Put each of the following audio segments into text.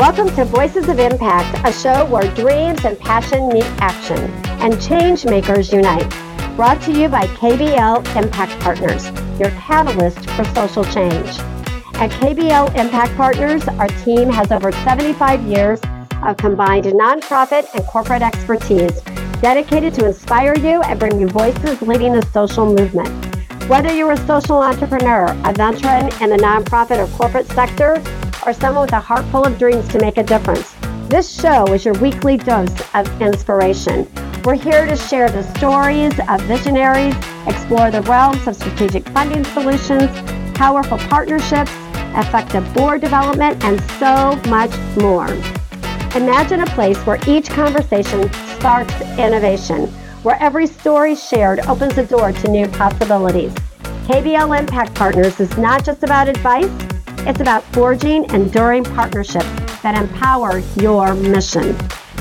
Welcome to Voices of Impact, a show where dreams and passion meet action and change makers unite. Brought to you by KBL Impact Partners, your catalyst for social change. At KBL Impact Partners, our team has over 75 years of combined nonprofit and corporate expertise dedicated to inspire you and bring you voices leading the social movement. Whether you're a social entrepreneur, a veteran in the nonprofit or corporate sector, or someone with a heart full of dreams to make a difference, this show is your weekly dose of inspiration. We're here to share the stories of visionaries, explore the realms of strategic funding solutions, powerful partnerships, effective board development, and so much more. Imagine a place where each conversation sparks innovation, where every story shared opens the door to new possibilities. KBL Impact Partners is not just about advice, it's about forging enduring partnerships that empower your mission.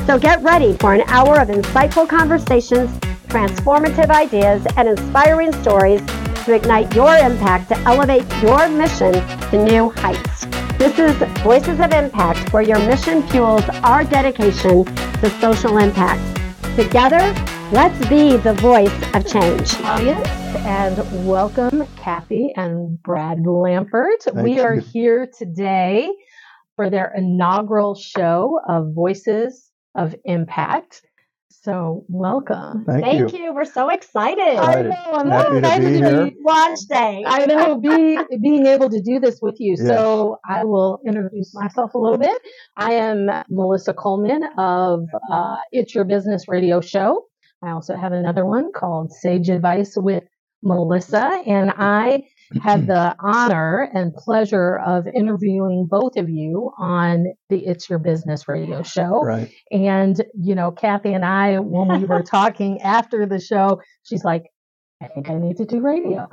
So get ready for an hour of insightful conversations, transformative ideas, and inspiring stories to ignite your impact, to elevate your mission to new heights. This is Voices of Impact, where your mission fuels our dedication to social impact. Together, let's be the voice of change. Audience, and welcome Kathy and Brad Lampert. We are here today for their inaugural show of Voices of Impact. So welcome. Thank you. We're so excited. I know. I'm happy excited to be watching. I know being able to do this with you. Yes. So I will introduce myself a little bit. I am Melissa Coleman of It's Your Business Radio Show. I also have another one called Sage Advice with Melissa, and I had the honor and pleasure of interviewing both of you on the It's Your Business Radio Show. Right. And, you know, Kathy and I, when we were talking after the show, she's like, I think I need to do radio.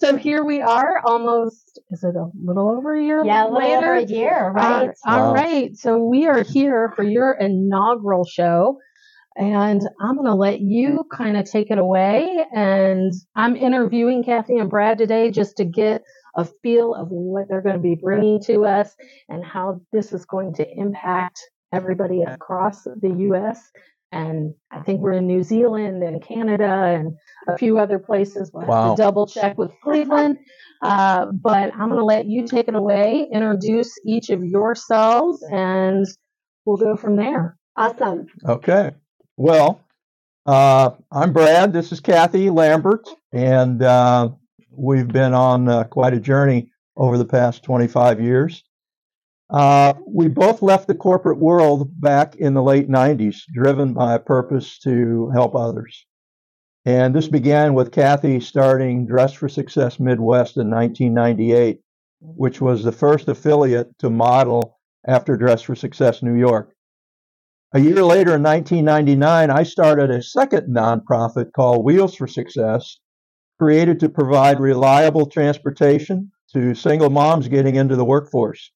So here we are almost, is it a little over a year later? Yeah, a little over a year, right? All right. So we are here for your inaugural show. And I'm going to let you kind of take it away. And I'm interviewing Kathy and Brad today just to get a feel of what they're going to be bringing to us and how this is going to impact everybody across the U.S. And I think we're in New Zealand and Canada and a few other places. We'll have to double check with Cleveland. But I'm going to let you take it away, introduce each of yourselves, and we'll go from there. Awesome. Okay. Well, I'm Brad. This is Kathy Lambert, and we've been on quite a journey over the past 25 years. We both left the corporate world back in the late 90s, driven by a purpose to help others. And this began with Kathy starting Dress for Success Midwest in 1998, which was the first affiliate to model after Dress for Success New York. A year later, in 1999, I started a second nonprofit called Wheels for Success, created to provide reliable transportation to single moms getting into the workforce.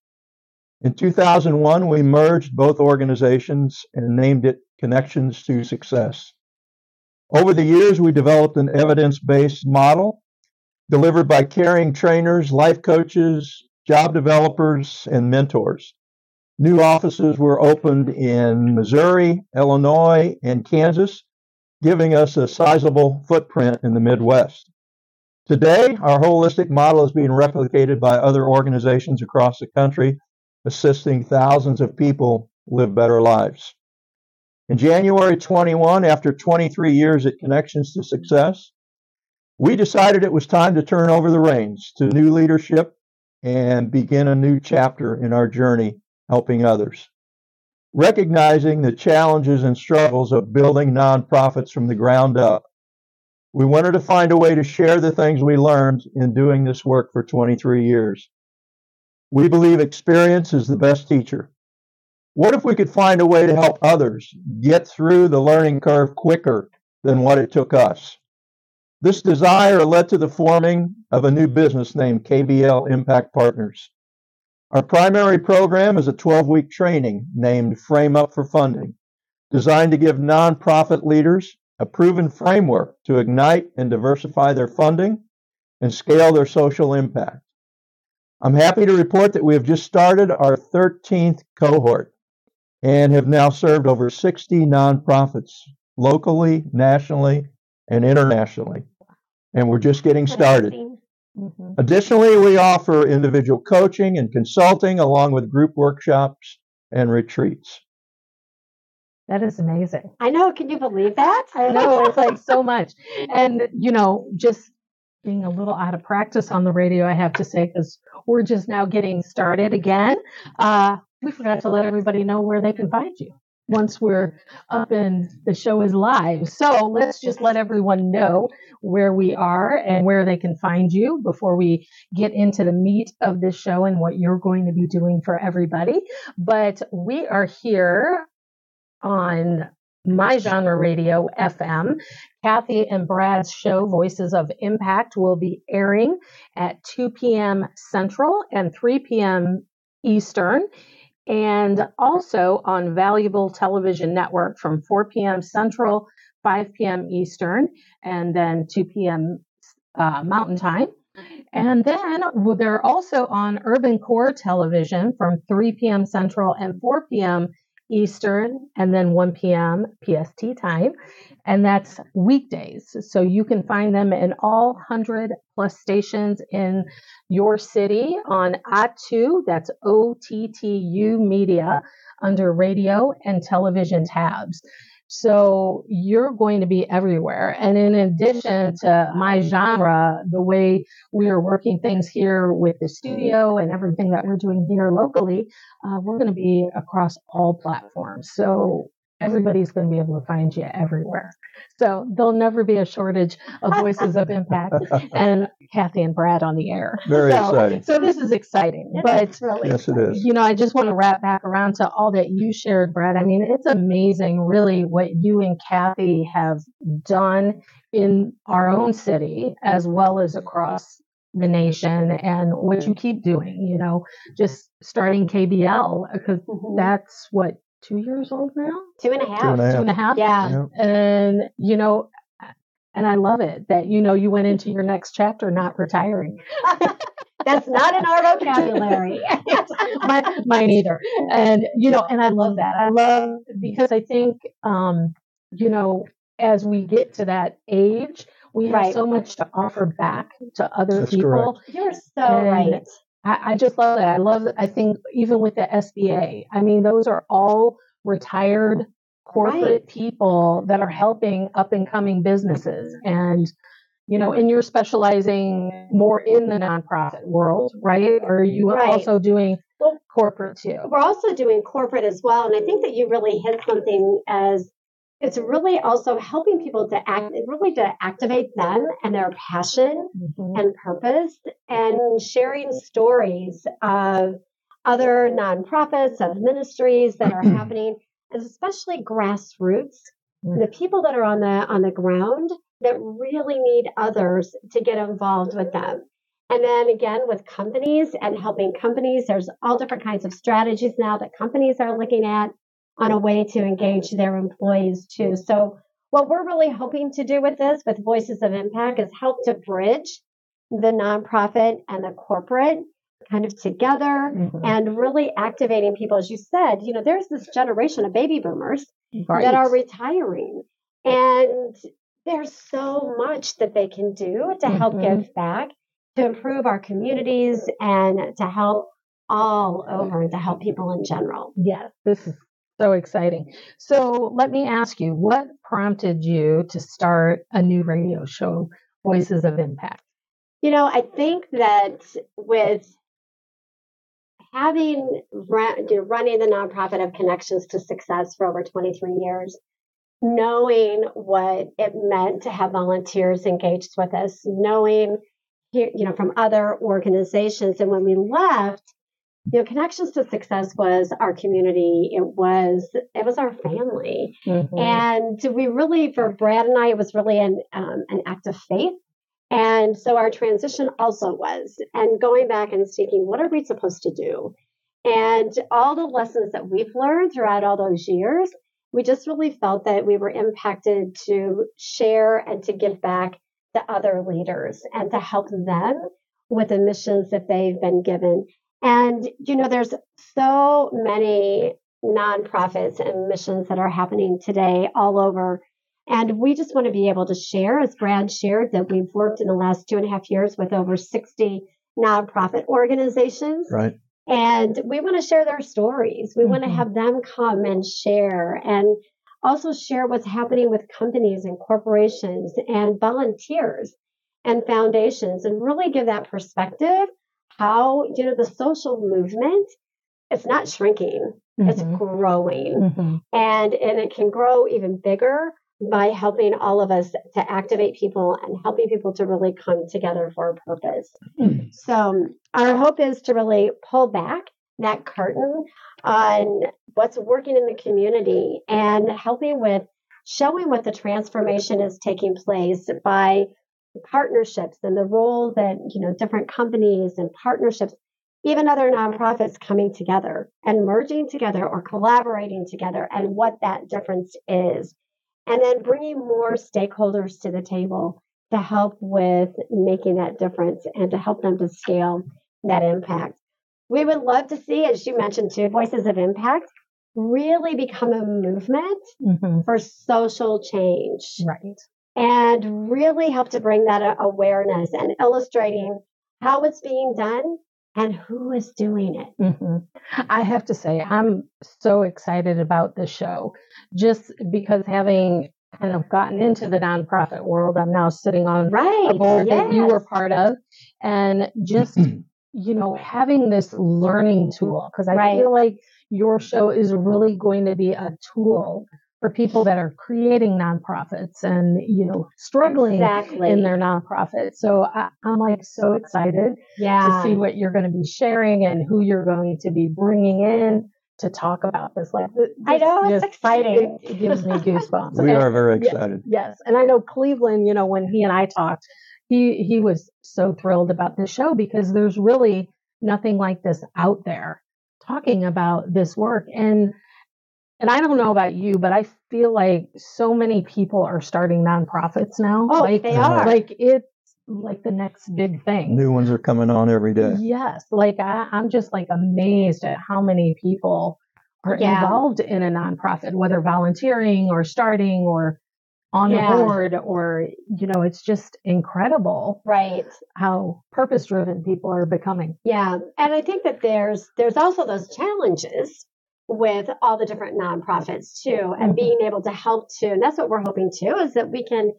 In 2001, we merged both organizations and named it Connections to Success. Over the years, we developed an evidence-based model delivered by caring trainers, life coaches, job developers, and mentors. New offices were opened in Missouri, Illinois, and Kansas, giving us a sizable footprint in the Midwest. Today, our holistic model is being replicated by other organizations across the country, assisting thousands of people live better lives. In January 21, after 23 years at Connections to Success, we decided it was time to turn over the reins to new leadership and begin a new chapter in our journey helping others. Recognizing the challenges and struggles of building nonprofits from the ground up, we wanted to find a way to share the things we learned in doing this work for 23 years. We believe experience is the best teacher. What if we could find a way to help others get through the learning curve quicker than what it took us? This desire led to the forming of a new business named KBL Impact Partners. Our primary program is a 12-week training named Frame Up for Funding, designed to give nonprofit leaders a proven framework to ignite and diversify their funding and scale their social impact. I'm happy to report that we have just started our 13th cohort and have now served over 60 nonprofits locally, nationally, and internationally. And we're just getting started. Mm-hmm. Additionally, we offer individual coaching and consulting along with group workshops and retreats. That is amazing. I know. Can you believe that? I know. It's like so much. And, you know, just being a little out of practice on the radio, I have to say, because we're just now getting started again. We forgot to let everybody know where they can find you once we're up and the show is live. So let's just let everyone know where we are and where they can find you before we get into the meat of this show and what you're going to be doing for everybody. But we are here on My Genre Radio FM. Kathy and Brad's show, Voices of Impact, will be airing at 2 p.m. Central and 3 p.m. Eastern, and also on Valuable Television Network from 4 p.m. Central, 5 p.m. Eastern, and then 2 p.m. Mountain Time. And then they're also on Urban Core Television from 3 p.m. Central and 4 p.m. Eastern, and then 1 p.m. PST time, and that's weekdays. So you can find them in all 100 plus stations in your city on OTTU, that's OTTU Media, under radio and television tabs. So you're going to be everywhere. And in addition to My Genre, the way we are working things here with the studio and everything that we're doing here locally, we're going to be across all platforms. So everybody's going to be able to find you everywhere. So there'll never be a shortage of Voices of Impact and Kathy and Brad on the air. Very exciting. So this is exciting. Yes, it is. You know, I just want to wrap back around to all that you shared, Brad. I mean, it's amazing, really, what you and Kathy have done in our own city as well as across the nation, and what you keep doing, you know, just starting KBL, because that's what, 2 years old now? Two and a half. Yeah. And, you know, and I love it that, you know, you went into your next chapter not retiring. That's not in our vocabulary. Mine either. And, you know, and I love that. I love, because I think, you know, as we get to that age, we have so much to offer back to other people. Correct. You're so right. I just love that. I think even with the SBA, I mean, those are all retired corporate people that are helping up and coming businesses. And, you know, and you're specializing more in the nonprofit world, right? Or are you also doing corporate too? We're also doing corporate as well. And I think that you really hit something as it's really also helping people to activate them and their passion and purpose, and sharing stories of other nonprofits, of ministries that are happening, and especially grassroots, the people that are on the ground that really need others to get involved with them. And then again, with companies and helping companies, there's all different kinds of strategies now that companies are looking at on a way to engage their employees too. So what we're really hoping to do with this, with Voices of Impact, is help to bridge the nonprofit and the corporate kind of together and really activating people. As you said, you know, there's this generation of baby boomers that are retiring, and there's so much that they can do to help give back, to improve our communities, and to help all over, to help people in general. Yes, this is so exciting. So let me ask you, what prompted you to start a new radio show, Voices of Impact? You know, I think that with having running the nonprofit of Connections to Success for over 23 years, knowing what it meant to have volunteers engaged with us, knowing, you know, from other organizations, and when we left, you know, Connections to Success was our community. It was our family. And we really, for Brad and I, it was really an act of faith. And so our transition also was. And going back and thinking, what are we supposed to do? And all the lessons that we've learned throughout all those years, we just really felt that we were impacted to share and to give back to other leaders and to help them with the missions that they've been given. And, you know, there's so many nonprofits and missions that are happening today all over. And we just want to be able to share, as Brad shared, that we've worked in the last 2.5 years with over 60 nonprofit organizations. Right. And we want to share their stories. We want to have them come and share, and also share what's happening with companies and corporations and volunteers and foundations, and really give that perspective how, you know, the social movement, it's not shrinking, it's growing. And it can grow even bigger by helping all of us to activate people and helping people to really come together for a purpose. So our hope is to really pull back that curtain on what's working in the community and helping with showing what the transformation is taking place by partnerships and the role that, you know, different companies and partnerships, even other nonprofits coming together and merging together or collaborating together, and what that difference is. And then bringing more stakeholders to the table to help with making that difference and to help them to scale that impact. We would love to see, as you mentioned too, Voices of Impact really become a movement for social change. Right. And really help to bring that awareness and illustrating how it's being done and who is doing it. I have to say, I'm so excited about this show, just because having kind of gotten into the nonprofit world, I'm now sitting on a board that you were part of, and just, you know, having this learning tool, because I feel like your show is really going to be a tool for people that are creating nonprofits and, you know, struggling in their nonprofit. So I'm like so excited to see what you're going to be sharing and who you're going to be bringing in to talk about this. Like, this, I know, it's exciting. It gives me goosebumps. We are very excited. Yes. And I know Cleveland, you know, when he and I talked, he was so thrilled about this show, because there's really nothing like this out there talking about this work. And I don't know about you, but I feel like so many people are starting nonprofits now. Oh, like, they are. Like, it's like the next big thing. New ones are coming on every day. Yes. Like, I'm just like amazed at how many people are involved in a nonprofit, whether volunteering or starting or on a board, or, you know, it's just incredible. Right. How purpose-driven people are becoming. Yeah. And I think that there's also those challenges with all the different nonprofits too, and being able to help to, and that's what we're hoping too, is that we can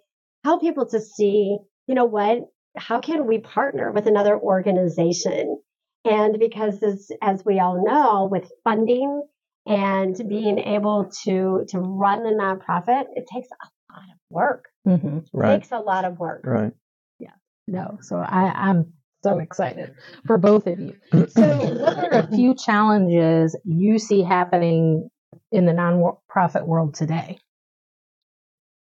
help people to see, you know what, how can we partner with another organization? And because as we all know, with funding and being able to run the nonprofit, it takes a lot of work. It takes a lot of work. Yeah. No. So I'm so excited for both of you. So what are a few challenges you see happening in the nonprofit world today?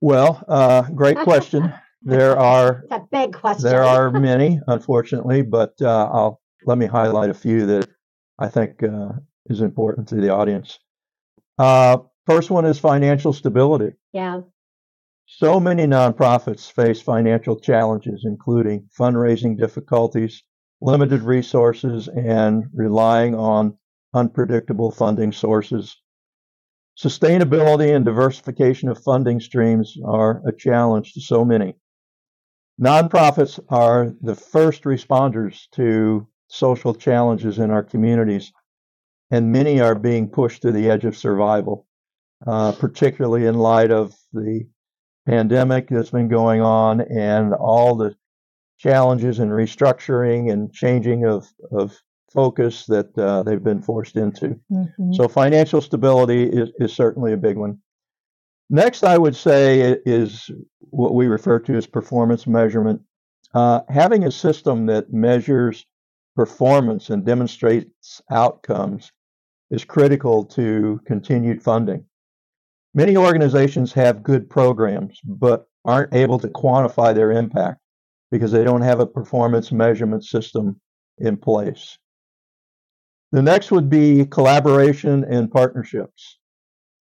Well, great question. It's a big question. There are many, unfortunately, but let me highlight a few that I think is important to the audience. First one is financial stability. Yeah. So many nonprofits face financial challenges, including fundraising difficulties, limited resources, and relying on unpredictable funding sources. Sustainability and diversification of funding streams are a challenge to so many. Nonprofits are the first responders to social challenges in our communities, and many are being pushed to the edge of survival, particularly in light of the pandemic that's been going on and all the challenges and restructuring and changing of focus that they've been forced into. So financial stability is certainly a big one. Next, I would say, is what we refer to as performance measurement. Having a system that measures performance and demonstrates outcomes is critical to continued funding. Many organizations have good programs, but aren't able to quantify their impact because they don't have a performance measurement system in place. The next would be collaboration and partnerships.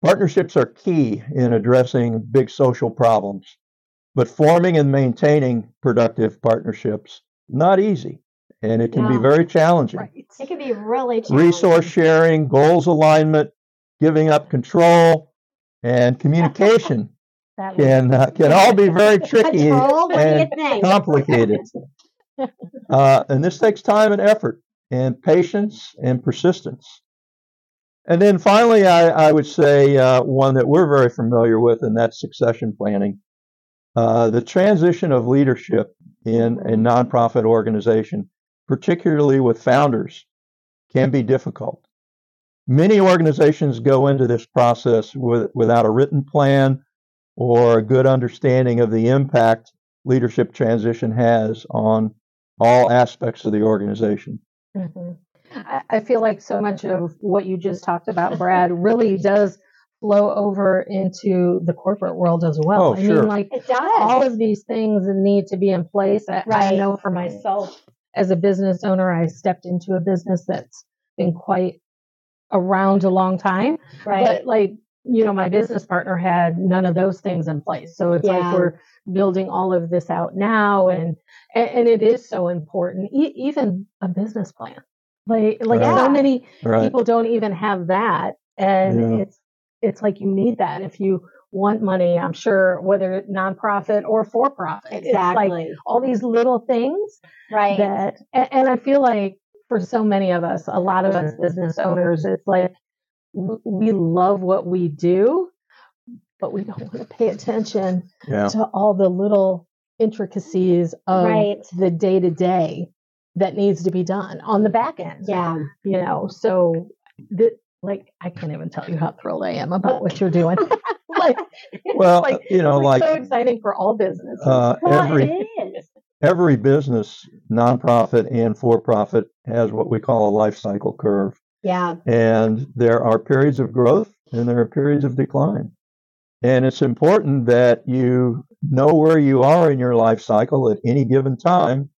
Partnerships are key in addressing big social problems, but forming and maintaining productive partnerships, not easy. and it can be very challenging. Right. It can be really challenging. Resource sharing, goals alignment, giving up control, and communication can all be very tricky and complicated. And this takes time and effort and patience and persistence. And then finally, I would say one that we're very familiar with, and that's succession planning. The transition of leadership in a nonprofit organization, particularly with founders, can be difficult. Many organizations go into this process without a written plan or a good understanding of the impact leadership transition has on all aspects of the organization. Mm-hmm. I feel like so much of what you just talked about, Brad, really does flow over into the corporate world as well. Sure. It does. All of these things need to be in place. I know for myself as a business owner, I stepped into a business that's been quite around a long time. Right. But my business partner had none of those things in place. So it's like we're building all of this out now. And it is so important, even a business plan. So many people don't even have that. And it's like you need that if you want money, I'm sure, whether nonprofit or for-profit. Exactly. It's like all these little things. Right. And I feel like for so many of us, a lot of us business owners, it's like we love what we do, but we don't want to pay attention to all the little intricacies of the day-to-day that needs to be done on the back end. Yeah. So I can't even tell you how thrilled I am about what you're doing. It's so exciting for all businesses. Every business, nonprofit and for-profit, has what we call a life cycle curve. Yeah. And there are periods of growth and there are periods of decline. And it's important that you know where you are in your life cycle at any given time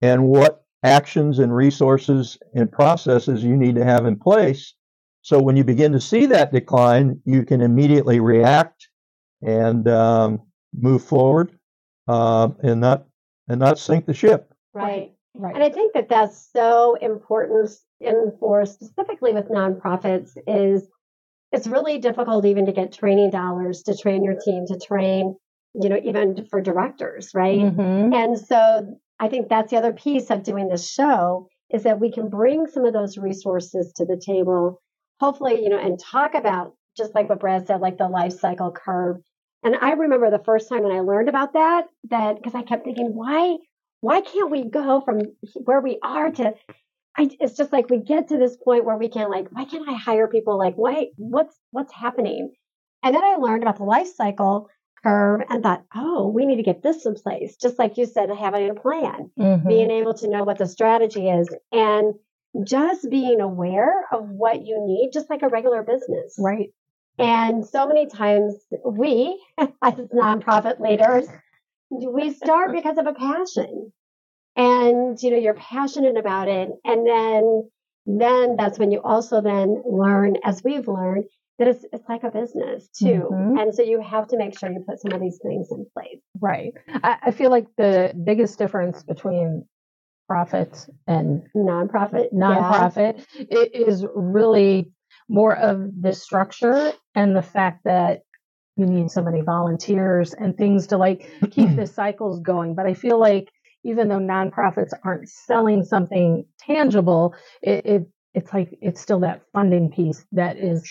and what actions and resources and processes you need to have in place. So when you begin to see that decline, you can immediately react and move forward and not sink the ship. Right. Right. And I think that that's so important for specifically with nonprofits is it's really difficult even to get training dollars to train your team, to train, even for directors. Right. Mm-hmm. And so I think that's the other piece of doing this show is that we can bring some of those resources to the table, hopefully, and talk about just like what Brad said, like the life cycle curve. And I remember the first time when I learned about that because I kept thinking, why can't we go from where we are to, it's just like we get to this point where we can't why can't I hire people? What's happening? And then I learned about the life cycle curve and thought, we need to get this in place. Just like you said, having a plan, mm-hmm. being able to know what the strategy is and just being aware of what you need, just like a regular business. Right. And so many times we, as nonprofit leaders, we start because of a passion and, you're passionate about it. And then that's when you also then learn, as we've learned, that it's like a business too. Mm-hmm. And so you have to make sure you put some of these things in place. Right. I feel like the biggest difference between profit and nonprofit it is really more of the structure and the fact that you need so many volunteers and things to keep the cycles going. But I feel like even though nonprofits aren't selling something tangible, it's still that funding piece that is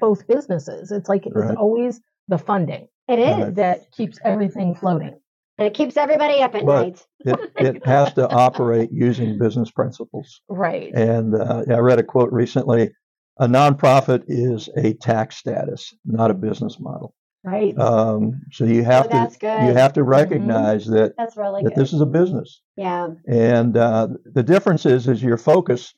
both businesses. It's it's always the funding. It is that keeps everything floating. And it keeps everybody up at night. It has to operate using business principles. Right. And I read a quote recently, a nonprofit is a tax status, not a business model. Right. So you have to recognize mm-hmm. that this is a business. Yeah. And the difference is your focus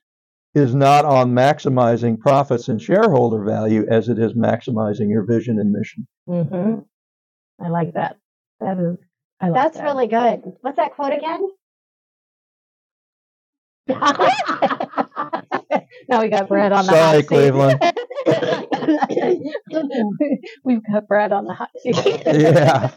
is not on maximizing profits and shareholder value as it is maximizing your vision and mission. Mm-hmm. I like that. That is. That's really good. What's that quote again? Now we got Brad on the hot seat. Sorry, Cleveland. We've got Brad on the hot seat. Yeah.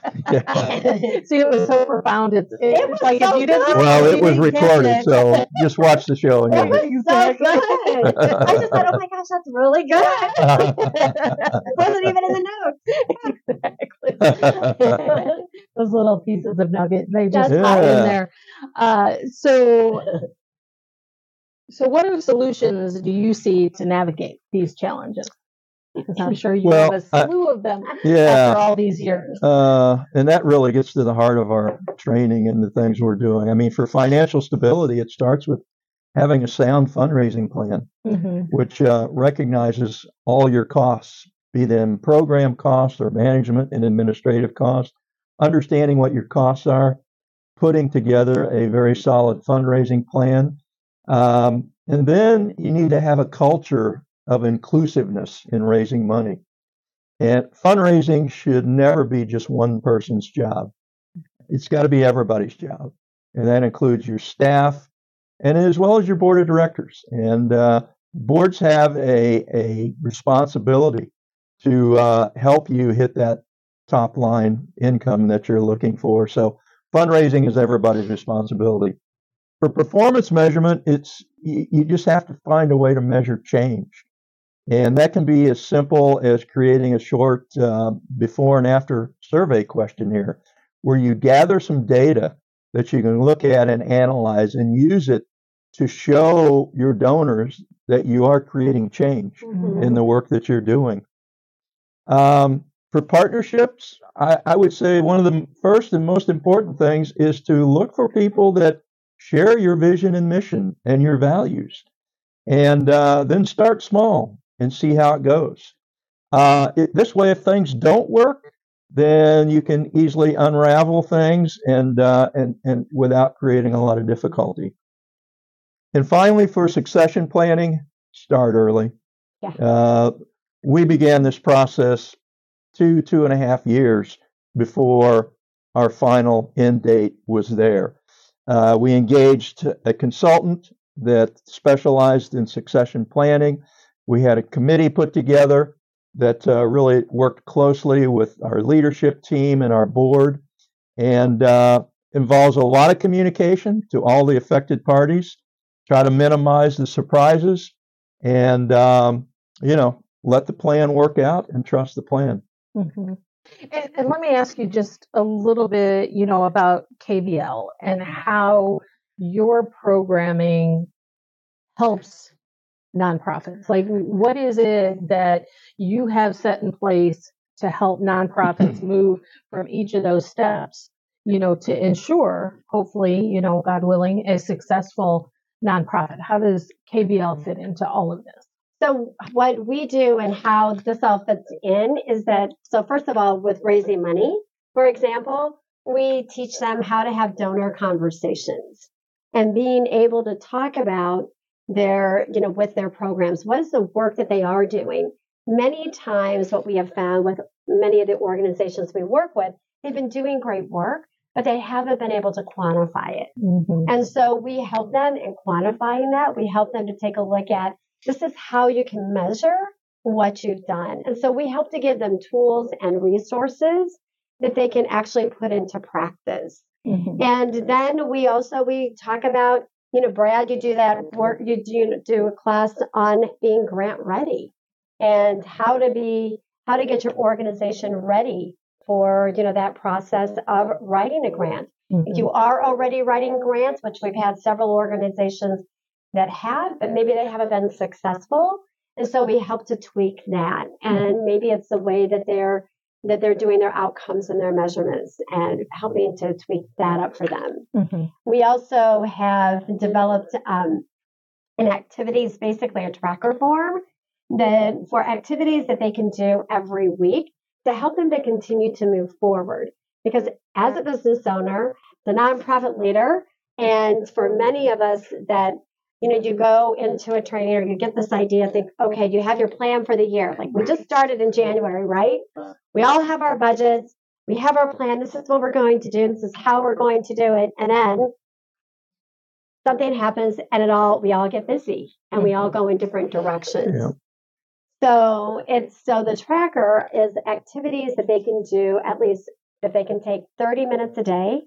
See, it was so profound. It was like so if you didn't. Well, it was recorded, so just watch the show. And it was so good. I just thought, oh my gosh, that's really good. It wasn't even in the notes. Exactly. Those little pieces of nugget, they just pop in there. So what are the solutions do you see to navigate these challenges? Because I'm sure you have a slew of them after all these years. And that really gets to the heart of our training and the things we're doing. I mean, for financial stability, it starts with having a sound fundraising plan, which recognizes all your costs, be them program costs or management and administrative costs, understanding what your costs are, putting together a very solid fundraising plan. And then you need to have a culture of inclusiveness in raising money. And fundraising should never be just one person's job. It's got to be everybody's job. And that includes your staff and as well as your board of directors. And boards have a responsibility to help you hit that top line income that you're looking for. So fundraising is everybody's responsibility. For performance measurement, you just have to find a way to measure change. And that can be as simple as creating a short before and after survey questionnaire where you gather some data that you can look at and analyze and use it to show your donors that you are creating change in the work that you're doing. For partnerships, I would say one of the first and most important things is to look for people that share your vision and mission and your values, and then start small and see how it goes. This way, if things don't work, then you can easily unravel things and without creating a lot of difficulty. And finally, for succession planning, start early. Yeah. We began this process 2.5 years before our final end date was there. We engaged a consultant that specialized in succession planning. We had a committee put together that really worked closely with our leadership team and our board, and involves a lot of communication to all the affected parties, try to minimize the surprises, and let the plan work out and trust the plan. Mm-hmm. And let me ask you just a little bit, about KBL and how your programming helps nonprofits. Like, what is it that you have set in place to help nonprofits move from each of those steps, to ensure, hopefully, God willing, a successful nonprofit? How does KBL fit into all of this? So what we do and how this all fits in is that, so first of all, with raising money, for example, we teach them how to have donor conversations and being able to talk about their, with their programs, what is the work that they are doing? Many times what we have found with many of the organizations we work with, they've been doing great work, but they haven't been able to quantify it. Mm-hmm. And so we help them in quantifying that. We help them to take a look at, this is how you can measure what you've done. And so we help to give them tools and resources that they can actually put into practice. Mm-hmm. And then we talk about, Brad, you do that work, you do a class on being grant ready and how to get your organization ready for, that process of writing a grant. Mm-hmm. If you are already writing grants, which we've had several organizations that have, but maybe they haven't been successful. And so we help to tweak that. And maybe it's the way that they're doing their outcomes and their measurements and helping to tweak that up for them. Mm-hmm. We also have developed an activities, basically a tracker form for activities that they can do every week to help them to continue to move forward. Because as a business owner, the nonprofit leader, and for many of us that you go into a training or you get this idea, think, okay, you have your plan for the year. Like we just started in January, right? We all have our budgets. We have our plan. This is what we're going to do. This is how we're going to do it. And then something happens and we all get busy and we all go in different directions. Yeah. So the tracker is activities that they can do, at least if they can take 30 minutes a day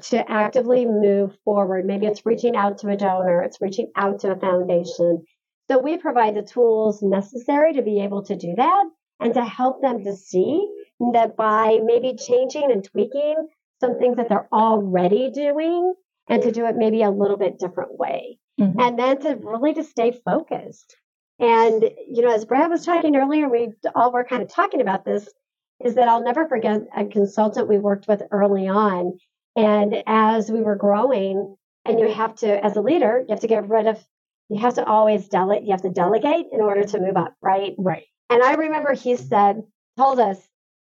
to actively move forward. Maybe it's reaching out to a donor. It's reaching out to a foundation. So we provide the tools necessary to be able to do that and to help them to see that by maybe changing and tweaking some things that they're already doing and to do it maybe a little bit different way. Mm-hmm. And then to really to stay focused. And, you know, as Brad was talking earlier, we all were kind of talking about this, is that I'll never forget a consultant we worked with early on. And as we were growing, and you have to, as a leader, you have to get rid of, you have to always delegate, you have to delegate in order to move up, right? Right. And I remember he said, told us,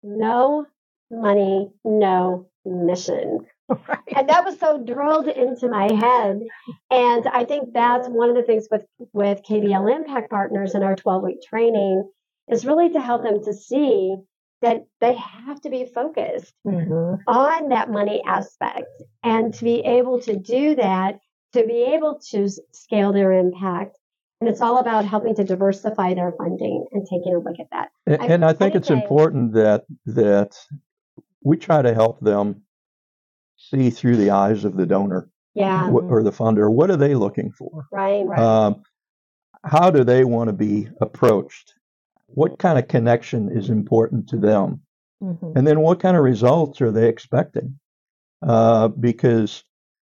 no money, no mission. Right. And that was so drilled into my head. And I think that's one of the things with KBL Impact Partners in our 12-week training is really to help them to see that they have to be focused on that money aspect. And to be able to do that, to be able to scale their impact. And it's all about helping to diversify their funding and taking a look at that. And I think it's important that we try to help them see through the eyes of the donor or the funder. What are they looking for? Right. How do they want to be approached? What kind of connection is important to them? Mm-hmm. And then what kind of results are they expecting? Because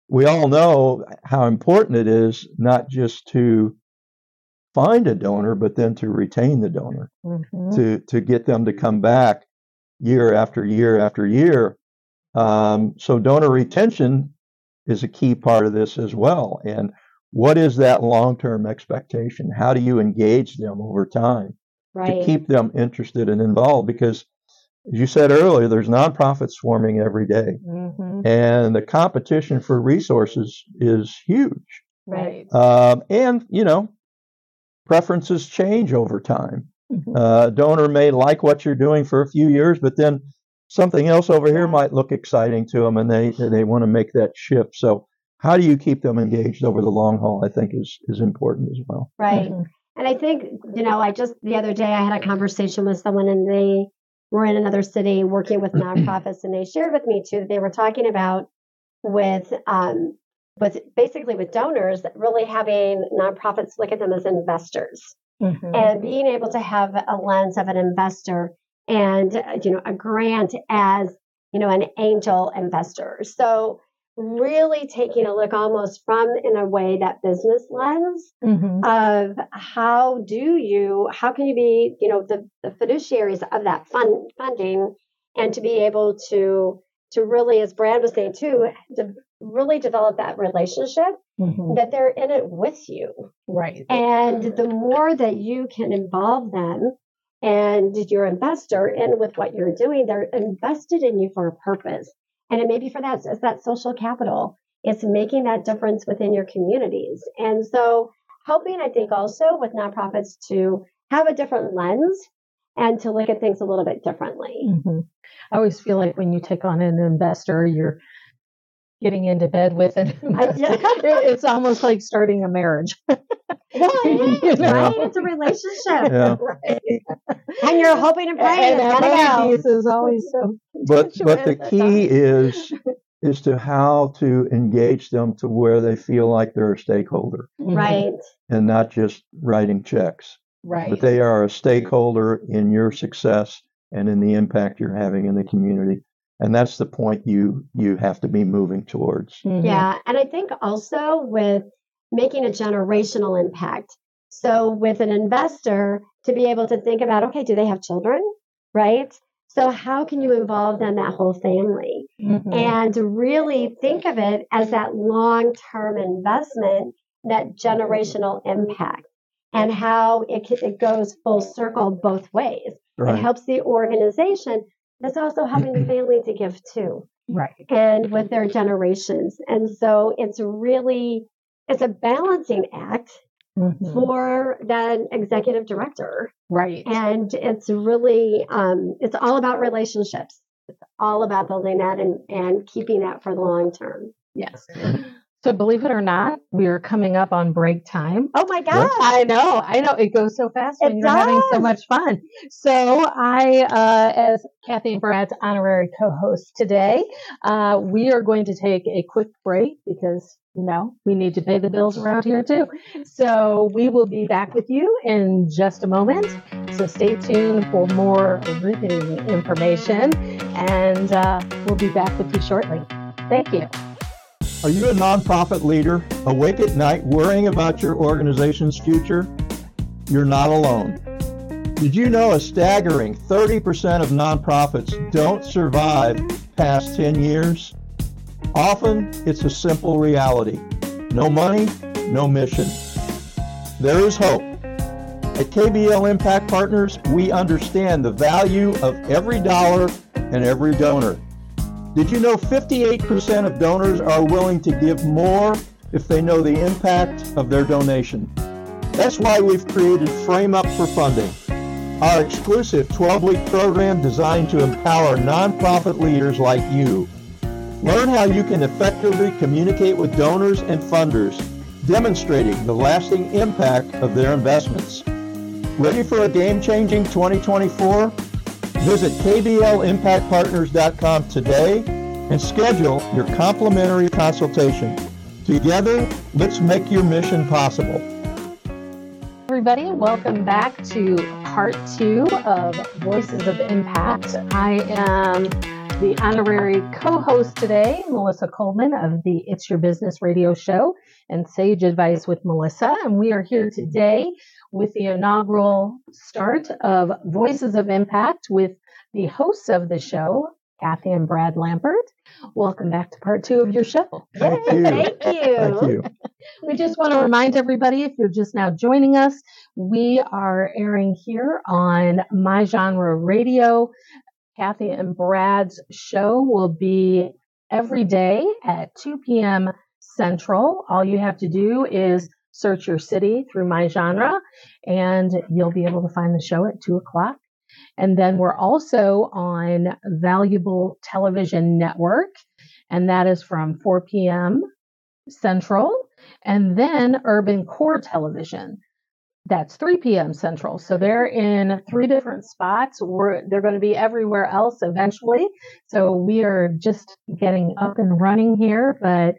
we all know how important it is not just to find a donor, but then to retain the donor, to get them to come back year after year after year. So donor retention is a key part of this as well. And what is that long-term expectation? How do you engage them over time to keep them interested and involved? Because as you said earlier, there's nonprofits forming every day, and the competition for resources is huge. Right. And, you know, preferences change over time. Donor may like what you're doing for a few years, but then something else over here might look exciting to them, and they want to make that shift. So how do you keep them engaged over the long haul, I think, is important as well. Right. And I think, you know, the other day I had a conversation with someone, and they were in another city working with nonprofits, and they shared with me, too, that they were talking about with donors, really having nonprofits look at them as investors and being able to have a lens of an investor. And, you know, a grant as, you know, an angel investor. So really taking a look almost from, in a way, that business lens of how can you be, you know, the fiduciaries of that funding, and to be able to really, as Brad was saying too, to really develop that relationship that they're in it with you. Right. And the more that you can involve them, and your investor in with what you're doing, they're invested in you for a purpose. And it may be for that, it's that social capital. It's making that difference within your communities. And so helping, I think, also with nonprofits to have a different lens and to look at things a little bit differently. I always feel like when you take on an investor, you're getting into bed with an investor. It's almost like starting a marriage. Well, it is, right? It's a relationship, right? And you're hoping and praying. And that piece is always so. But the key is to how to engage them to where they feel like they're a stakeholder, right? And not just writing checks, right? But they are a stakeholder in your success and in the impact you're having in the community, and that's the point you have to be moving towards. Yeah, and I think also with making a generational impact. So with an investor, to be able to think about, okay, do they have children? Right? So how can you involve them, that whole family? And really think of it as that long-term investment, that generational impact, and how it goes full circle both ways. Right. It helps the organization. It's also helping the family to give too. Right. And with their generations. And so it's really... it's a balancing act for the executive director. Right. And it's really, it's all about relationships. It's all about building that and keeping that for the long term. Yes. So believe it or not, we are coming up on break time. Oh my gosh. I know. It goes so fast when you're having so much fun. So I, as Kathy and Brad's honorary co-host today, we are going to take a quick break because, you know, we need to pay the bills around here too. So we will be back with you in just a moment. So stay tuned for more riveting information, and we'll be back with you shortly. Thank you. Are you a nonprofit leader awake at night worrying about your organization's future? You're not alone. Did you know a staggering 30% of nonprofits don't survive past 10 years? Often, it's a simple reality. No money, no mission. There is hope. At KBL Impact Partners, we understand the value of every dollar and every donor. Did you know 58% of donors are willing to give more if they know the impact of their donation? That's why we've created Frame Up for Funding, our exclusive 12-week program designed to empower nonprofit leaders like you. Learn how you can effectively communicate with donors and funders, demonstrating the lasting impact of their investments. Ready for a game-changing 2024? Visit kblimpactpartners.com today and schedule your complimentary consultation. Together, let's make your mission possible. Everybody, welcome back to part 2 of Voices of Impact. I am the honorary co-host today, Melissa Coleman of the It's Your Business radio show and Sage Advice with Melissa. And we are here today with the inaugural start of Voices of Impact with the hosts of the show, Kathy and Brad Lampert. Welcome back to part 2 of your show. Thank you. We just want to remind everybody, if you're just now joining us, we are airing here on My Genre Radio. Kathy and Brad's show will be every day at 2 p.m. Central. All you have to do is search your city through My Genre, and you'll be able to find the show at 2:00. And then we're also on Valuable Television Network, and that is from 4 p.m. Central. And then Urban Core Television, that's 3 p.m. Central. So they're in 3 different spots. They're going to be everywhere else eventually. So we are just getting up and running here, but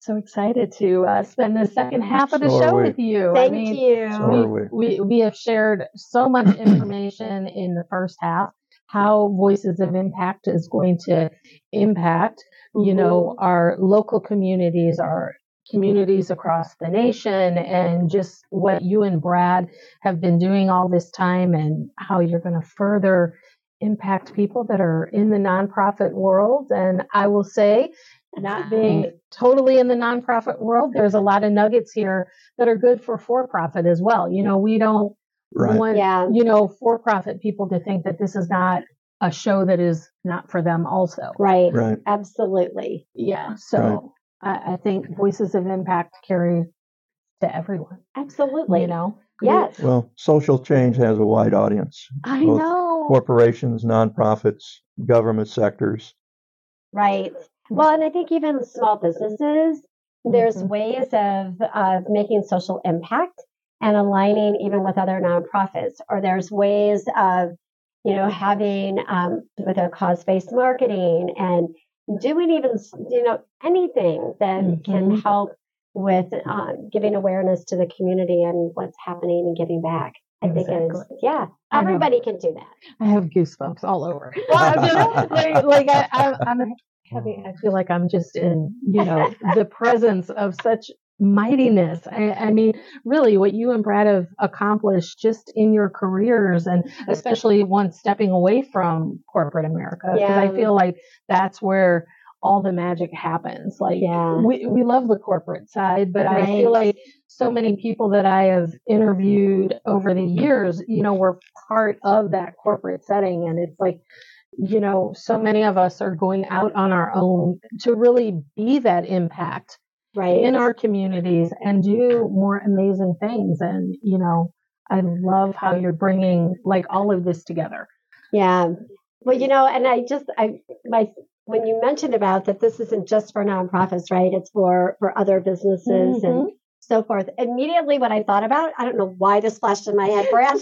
so excited to spend the second half of the show with you. Thank you. We have shared so much information in the first half, how Voices of Impact is going to impact, you know, our local communities, our communities across the nation, and just what you and Brad have been doing all this time and how you're going to further impact people that are in the nonprofit world. And I will say, not being totally in the nonprofit world, there's a lot of nuggets here that are good for profit as well. You know, we don't want, you know, for-profit people to think that this is not a show that is not for them also. Right. Absolutely. Yeah. So I think Voices of Impact carry to everyone. Absolutely. You know? Yes. Well, social change has a wide audience. I know. Corporations, nonprofits, government sectors. Right. Well, and I think even small businesses, there's ways of making social impact and aligning even with other nonprofits, or there's ways of, you know, having with a cause-based marketing and doing even, you know, anything that can help with giving awareness to the community and what's happening and giving back. I think everybody can do that. I have goosebumps all over. Well, you know, like I'm Kathy, I feel like I'm just in, you know, the presence of such mightiness. I mean, really what you and Brad have accomplished just in your careers, and especially once stepping away from corporate America, because I feel like that's where all the magic happens. Like we love the corporate side, but I feel like so many people that I have interviewed over the years, you know, were part of that corporate setting. And it's like, you know, so many of us are going out on our own to really be that impact in our communities and do more amazing things. And, you know, I love how you're bringing like all of this together. Yeah. Well, you know, and I just, I, my when you mentioned about that this isn't just for nonprofits, right? It's for other businesses and so forth. Immediately what I thought about, I don't know why this flashed in my head, Brad,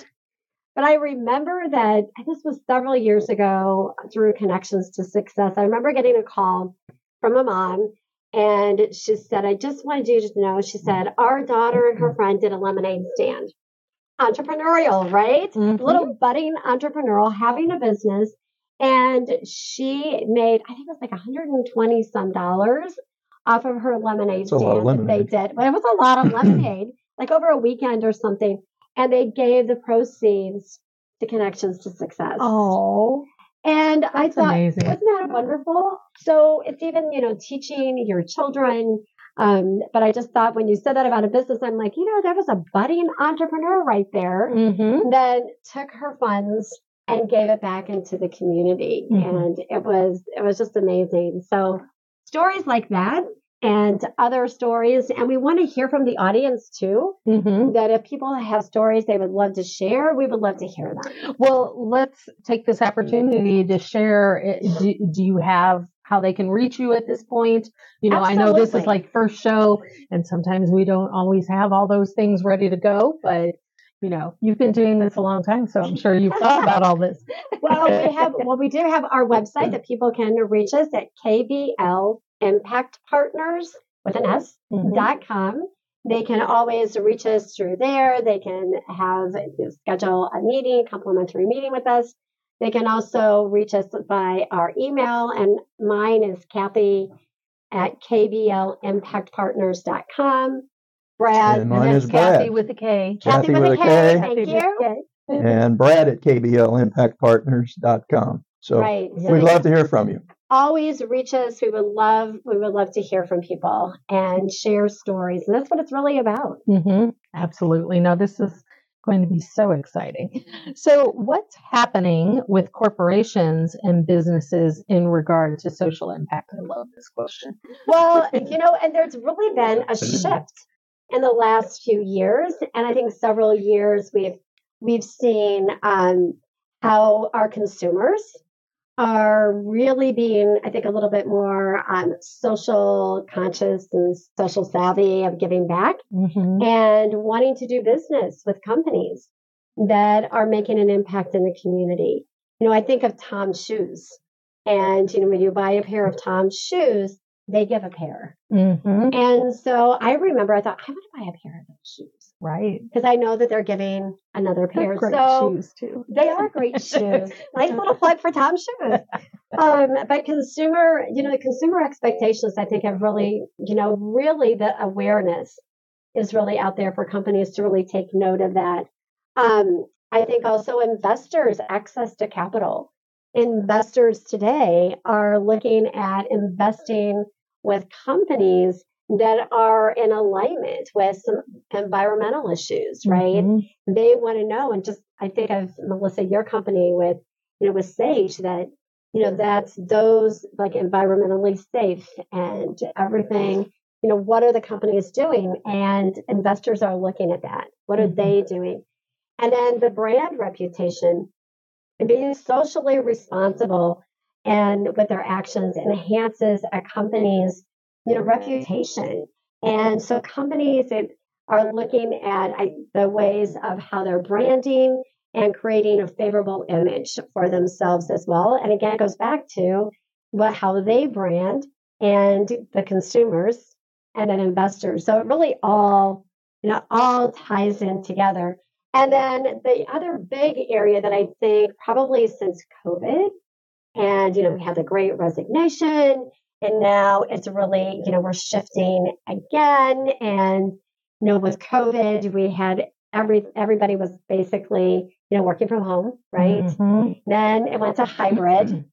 but I remember that this was several years ago through Connections to Success. I remember getting a call from a mom and she said, I just wanted you to know, she said, our daughter and her friend did a lemonade stand. Entrepreneurial, right? Little budding entrepreneurial, having a business. And she made, I think it was like $120 off of her lemonade stand that they did. Well, it was a lot of lemonade, like over a weekend or something. And they gave the proceeds to Connections to Success. Oh, and I thought, amazing. Wasn't that wonderful? So it's even, you know, teaching your children. But I just thought when you said that about a business, I'm like, you know, there was a budding entrepreneur right there that took her funds and gave it back into the community. And it was just amazing. So stories like that and other stories. And we want to hear from the audience too, that if people have stories they would love to share, we would love to hear them. Well, let's take this opportunity to share it. Do you have how they can reach you at this point? You know, absolutely. I know this is like first show and sometimes we don't always have all those things ready to go, but you know, you've been doing this a long time, so I'm sure you've thought about all this. Well, we do have our website that people can reach us at KBL Impact Partners with an S .com. They can always reach us through there. They can schedule a meeting, complimentary meeting with us. They can also reach us by our email, and mine is Kathy at KBLImpactPartners.com. Brad, and mine is Brad. Kathy with a K. Kathy with a K. Thank you. And Brad at KBLImpactPartners.com. So right. We'd love to hear from you. Always reach us. We would love to hear from people and share stories. And that's what it's really about. Absolutely. Now, this is going to be so exciting. So what's happening with corporations and businesses in regard to social impact? I love this question. Well, you know, and there's really been a shift in the last few years, and I think several years, we've seen how our consumers are really being, I think, a little bit more social conscious and social savvy of giving back and wanting to do business with companies that are making an impact in the community. You know, I think of Tom's Shoes, and you know, when you buy a pair of Tom's shoes, they give a pair. And so I remember I thought, I want to buy a pair of those shoes. Right. Because I know that they're giving another pair. Great shoes, too. They are great shoes. Nice little plug for Tom's Shoes. But the consumer expectations, I think, have really, you know, really the awareness is really out there for companies to really take note of that. I think also investors, access to capital. Investors today are looking at investing with companies that are in alignment with some environmental issues, right? They want to know, and just I think of Melissa, your company with Sage, that you know that's those like environmentally safe and everything. You know, what are the companies doing? And investors are looking at that. What are they doing? And then the brand reputation. Being socially responsible and with their actions enhances a company's, you know, reputation. And so companies are looking at the ways of how they're branding and creating a favorable image for themselves as well. And again, it goes back to how they brand and the consumers and an investor. So it really all ties in together. And then the other big area that I think probably since COVID, and, you know, we had the Great Resignation, and now it's really, you know, we're shifting again. And, you know, with COVID, we had everybody was basically, you know, working from home, right? Then it went to hybrid,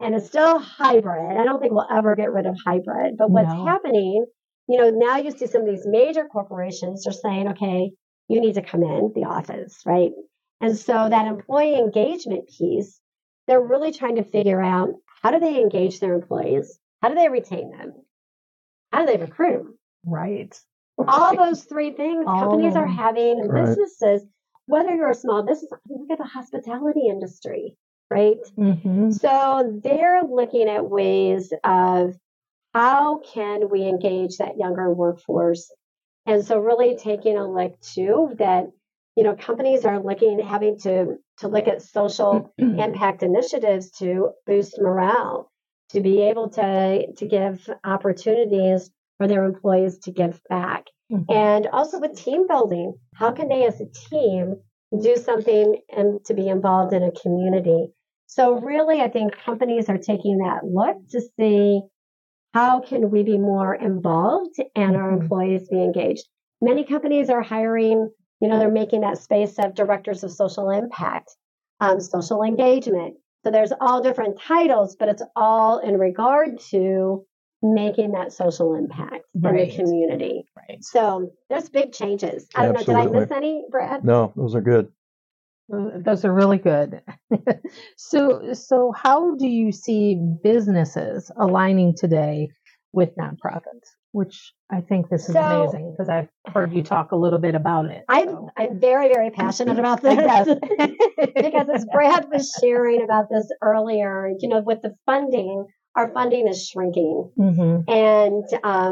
and it's still hybrid. I don't think we'll ever get rid of hybrid. But what's happening, you know, now you see some of these major corporations are saying, okay, you need to come in the office, right? And so that employee engagement piece, they're really trying to figure out how do they engage their employees? How do they retain them? How do they recruit them? Right. All those three things companies are having, businesses, whether you're a small business, look at the hospitality industry. right? Mm-hmm. So they're looking at ways of how can we engage that younger workforce? And so really taking a look too that, you know, companies are looking, having to look at social impact initiatives to boost morale, to be able to give opportunities for their employees to give back. Mm-hmm. And also with team building, how can they as a team do something and to be involved in a community? So really, I think companies are taking that look to see how can we be more involved and our employees be engaged. Many companies are hiring, you know, they're making that space of directors of social impact, social engagement. So there's all different titles, but it's all in regard to making that social impact in the community. Right. So there's big changes. I don't know, did I miss any, Brad? No, those are good. Those are really good. So how do you see businesses aligning today with nonprofits? Which I think this is amazing because I've heard you talk a little bit about it. I'm very, very passionate about this because as Brad was sharing about this earlier, you know, with the funding, our funding is shrinking and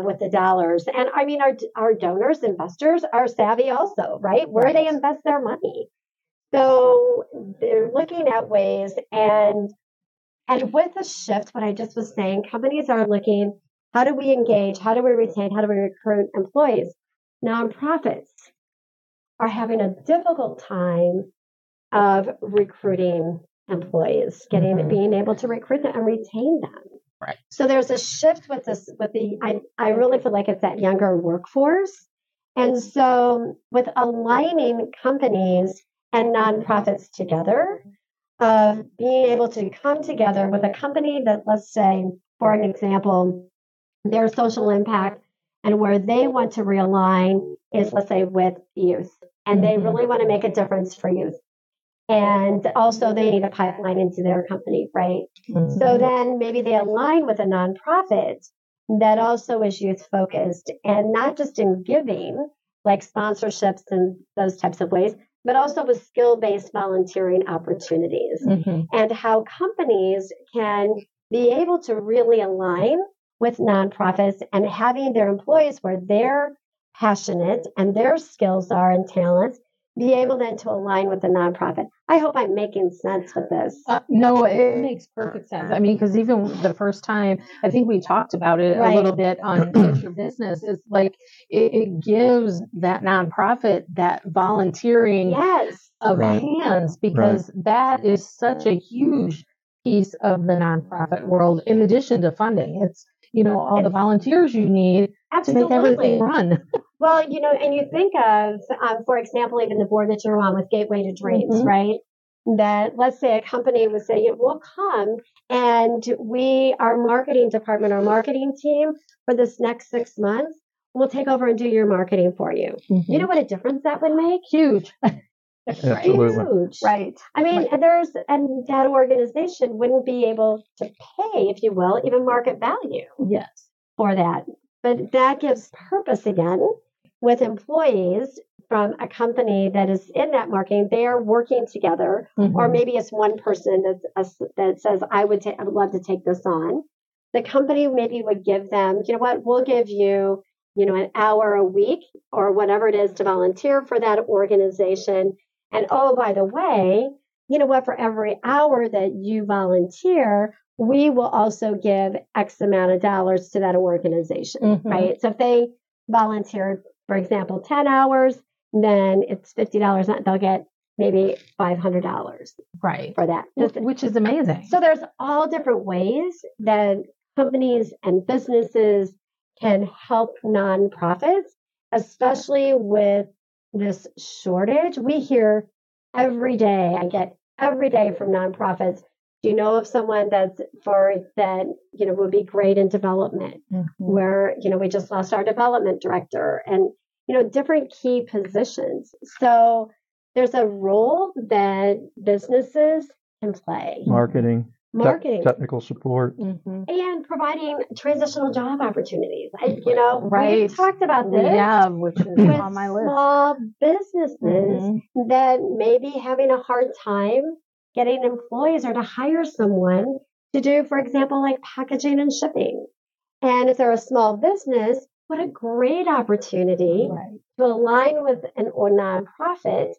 with the dollars. And I mean, our donors, investors are savvy also, right? Where they invest their money. So they're looking at ways and with the shift, what I just was saying, companies are looking, how do we engage? How do we retain? How do we recruit employees? Nonprofits are having a difficult time of recruiting employees, being able to recruit them and retain them. Right. So there's a shift with this, I really feel like it's that younger workforce. And so with aligning companies and nonprofits together, of being able to come together with a company that, let's say, for an example, their social impact and where they want to realign is, let's say, with youth. And they really want to make a difference for youth. And also they need a pipeline into their company, right? Mm-hmm. So then maybe they align with a nonprofit that also is youth focused and not just in giving, like sponsorships and those types of ways, but also with skill-based volunteering opportunities and how companies can be able to really align with nonprofits and having their employees where they're passionate and their skills are and talents be able then to align with the nonprofit. I hope I'm making sense with this. No, it makes perfect sense. I mean, because even the first time, I think we talked about it a little bit on It's Your Business. It's like it gives that nonprofit that volunteering of hands because that is such a huge piece of the nonprofit world. In addition to funding, it's all the volunteers you need to make everything run. Well, you know, and you think of, for example, even the board that you're on with Gateway to Dreams, right? That let's say a company would say, we'll come and our marketing department, our marketing team for this next 6 months, we'll take over and do your marketing for you. You know what a difference that would make? Huge. Absolutely. Huge. Right. I mean, and that organization wouldn't be able to pay, if you will, even market value for that. But that gives purpose again. With employees from a company that is in that marketing, they are working together, or maybe it's one person that says, I would love to take this on. The company maybe would give them, you know what, we'll give you, an hour a week or whatever it is to volunteer for that organization. And oh, by the way, you know what, for every hour that you volunteer, we will also give X amount of dollars to that organization, right? So if they volunteer, for example, 10 hours, then it's $50. They'll get maybe $500 for that. Which is amazing. So there's all different ways that companies and businesses can help nonprofits, especially with this shortage. We hear every day from nonprofits, do you know of someone that would be great in development where, we just lost our development director and, different key positions. So there's a role that businesses can play. Marketing, technical support, and providing transitional job opportunities. We've talked about this. Yeah, which is on my list. Small businesses that may be having a hard time getting employees or to hire someone to do, for example, like packaging and shipping. And if they're a small business, what a great opportunity to align with a nonprofit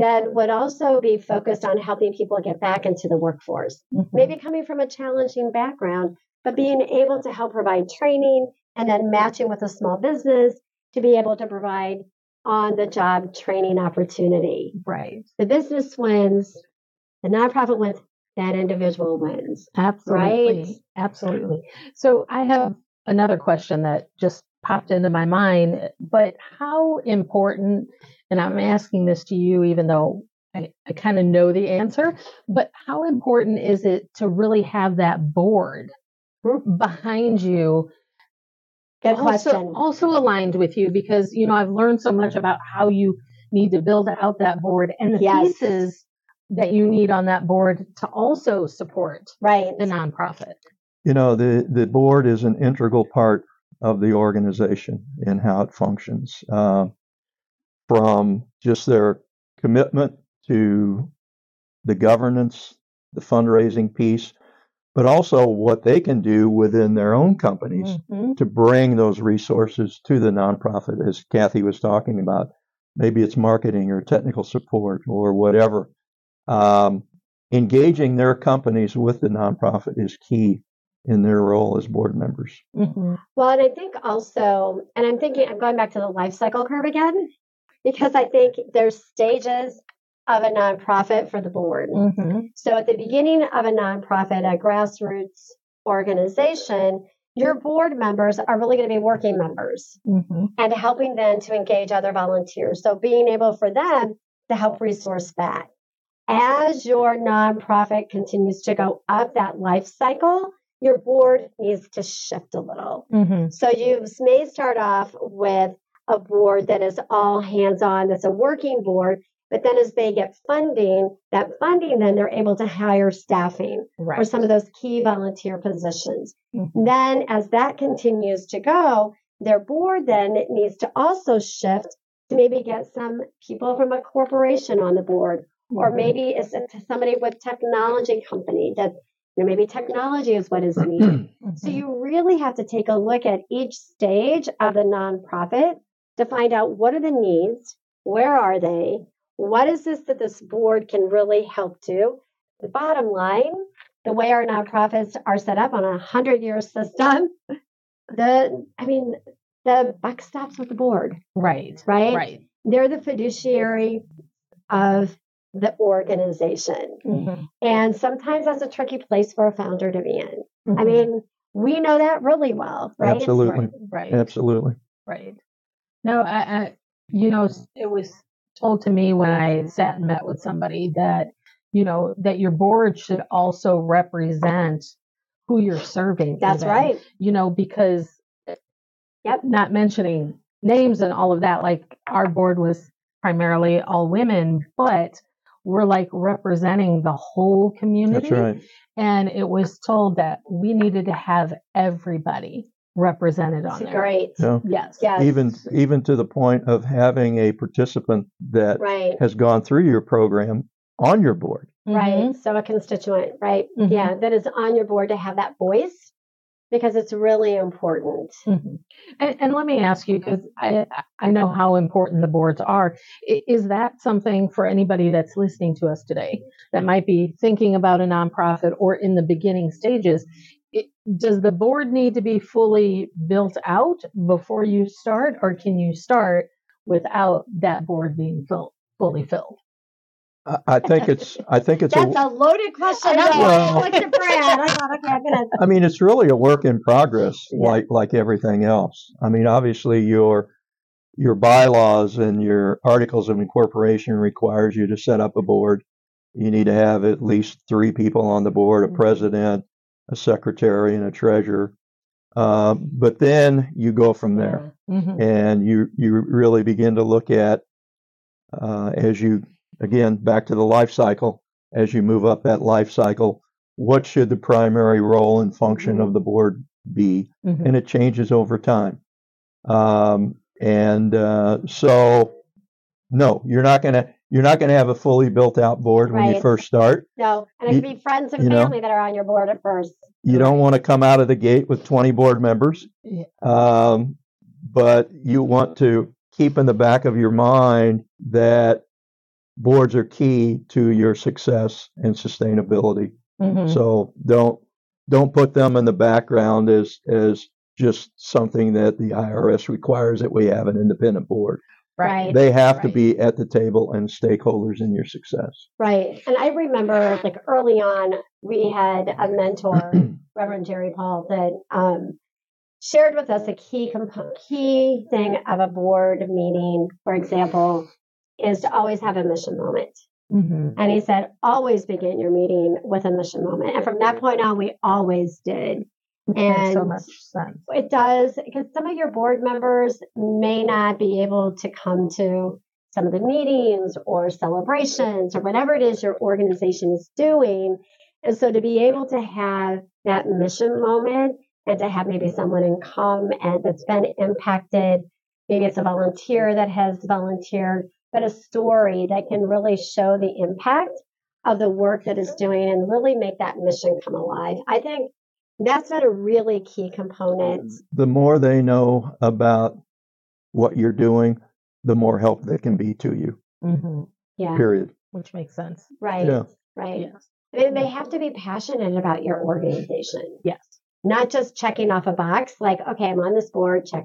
that would also be focused on helping people get back into the workforce. Mm-hmm. Maybe coming from a challenging background, but being able to help provide training and then matching with a small business to be able to provide on-the-job training opportunity. Right. The business wins, the nonprofit wins, that individual wins. Absolutely. Right? Absolutely. So I have another question that just popped into my mind, but how important, and I'm asking this to you, even though I kind of know the answer, but how important is it to really have that board behind you? Good question. Also aligned with you, because, you know, I've learned so much about how you need to build out that board and the pieces that you need on that board to also support the nonprofit. You know, the board is an integral part of the organization and how it functions, from just their commitment to the governance, the fundraising piece, but also what they can do within their own companies to bring those resources to the nonprofit, as Kathy was talking about. Maybe it's marketing or technical support or whatever. Engaging their companies with the nonprofit is key in their role as board members. Mm-hmm. Well, and I think also, and I'm going back to the life cycle curve again, because I think there's stages of a nonprofit for the board. Mm-hmm. So at the beginning of a nonprofit, a grassroots organization, your board members are really going to be working members and helping them to engage other volunteers. So being able for them to help resource that. As your nonprofit continues to go up that life cycle, your board needs to shift a little. Mm-hmm. So you may start off with a board that is all hands-on, that's a working board. But then as they get funding, then they're able to hire staffing for some of those key volunteer positions. Mm-hmm. Then as that continues to go, their board then needs to also shift to maybe get some people from a corporation on the board, or maybe it's somebody with technology company that maybe technology is what is needed. So you really have to take a look at each stage of the nonprofit to find out what are the needs, where are they, what is this that this board can really help do? The bottom line, the way our nonprofits are set up on a 100-year system, the buck stops with the board. Right. They're the fiduciary of the organization. Mm-hmm. And sometimes that's a tricky place for a founder to be in. Mm-hmm. I mean, we know that really well, right? Absolutely. Right. Absolutely. Right. No, I you know, it was told to me when I sat and met with somebody that, you know, that your board should also represent who you're serving. That's even, right. You know, because not mentioning names and all of that, like our board was primarily all women, but we're like representing the whole community. That's right. And it was told that we needed to have everybody represented on there. Great. So, yes. Even to the point of having a participant that has gone through your program on your board. Right. Mm-hmm. So a constituent, right? Mm-hmm. Yeah, that is on your board to have that voice, because it's really important. Mm-hmm. And let me ask you, because I know how important the boards are. Is that something for anybody that's listening to us today that might be thinking about a nonprofit or in the beginning stages? Does the board need to be fully built out before you start, or can you start without that board being fully filled? I think it's that's a loaded question. I mean, it's really a work in progress, like everything else. I mean, obviously your bylaws and your articles of incorporation requires you to set up a board. You need to have at least 3 people on the board: a president, a secretary, and a treasurer. But then you go from there, and you really begin to look at, as you, again, back to the life cycle, as you move up that life cycle, what should the primary role and function of the board be? Mm-hmm. And it changes over time. So no, you're not going to You're not going to have a fully built out board when you first start. No. And it could be friends and family that are on your board at first. You don't want to come out of the gate with 20 board members. Yeah. But you want to keep in the back of your mind that boards are key to your success and sustainability. Mm-hmm. So don't put them in the background as just something that the IRS requires that we have an independent board. Right. They have to be at the table and stakeholders in your success. Right. And I remember early on, we had a mentor, Reverend Jerry Paul, that shared with us a key thing of a board meeting, for example, is to always have a mission moment. Mm-hmm. And he said, always begin your meeting with a mission moment. And from that point on, we always did. And so much sense. It does, because some of your board members may not be able to come to some of the meetings or celebrations or whatever it is your organization is doing. And so to be able to have that mission moment and to have maybe someone come and that's been impacted, maybe it's a volunteer that has volunteered, but a story that can really show the impact of the work that it's doing and really make that mission come alive. I think that's been a really key component. The more they know about what you're doing, the more help they can be to you. Mm-hmm. Yeah. Period. Which makes sense. Right. Yeah. Right. Yes. I mean, they have to be passionate about your organization. Yes. Not just checking off a box like, okay, I'm on this board, check.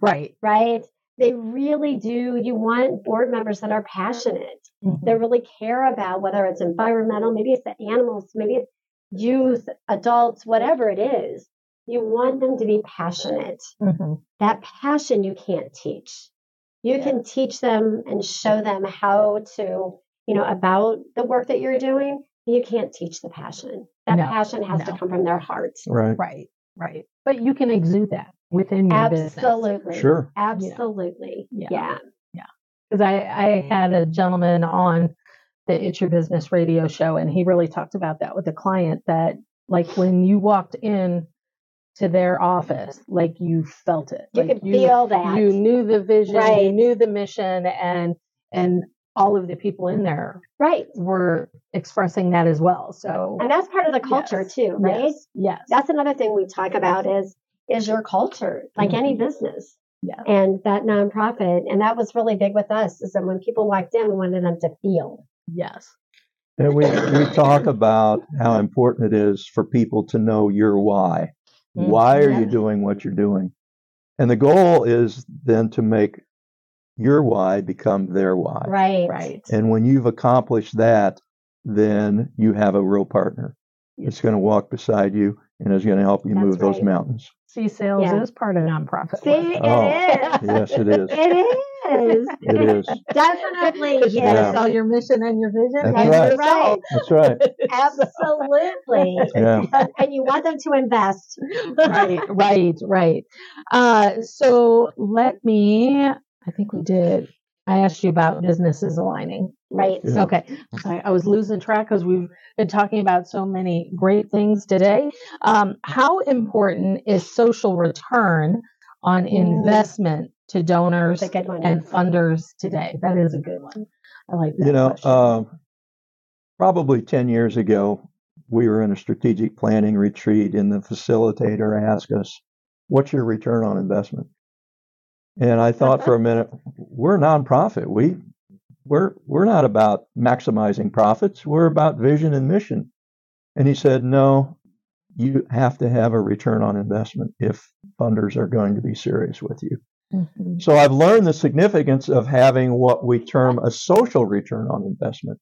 Right. Right. They really do. You want board members that are passionate. Mm-hmm. They really care about whether it's environmental, maybe it's the animals, maybe it's youth, adults, whatever it is, you want them to be passionate. Mm-hmm. That passion you can't teach. You can teach them and show them how to, about the work that you're doing. You can't teach the passion. That passion has to come from their heart. Right. Right. Right. But you can exude that within your business. Absolutely. Sure. Absolutely. Yeah. Yeah. Because I had a gentleman on the It's Your Business radio show. And he really talked about that with a client that when you walked in to their office, you felt it. You could feel that. You knew the vision, you knew the mission, and all of the people in there were expressing that as well. So, and that's part of the culture too, right? Yes. That's another thing we talk about is your culture, mm-hmm. any business. Yeah. And that nonprofit. And that was really big with us is that when people walked in, we wanted them to feel. Yes. And we talk about how important it is for people to know your why. Mm-hmm. Why are you doing what you're doing? And the goal is then to make your why become their why. Right. And when you've accomplished that, then you have a real partner. Yes. It's going to walk beside you and is going to help you move those mountains. See, sales is part of nonprofit. See, it is. Yes, it is. It is. It is. Definitely. Yes. You gotta sell your mission and your vision. That's right. Absolutely. Yeah. And you want them to invest. Right. So let me, I think we did. I asked you about businesses aligning. Right. Yeah. Okay. I was losing track because we've been talking about so many great things today. How important is social return on investment to donors and funders today? That is a good one. I like that. Probably 10 years ago, we were in a strategic planning retreat and the facilitator asked us, what's your return on investment? And I thought for a minute, we're a nonprofit. We're not about maximizing profits. We're about vision and mission. And he said, no, you have to have a return on investment if funders are going to be serious with you. Mm-hmm. So I've learned the significance of having what we term a social return on investment,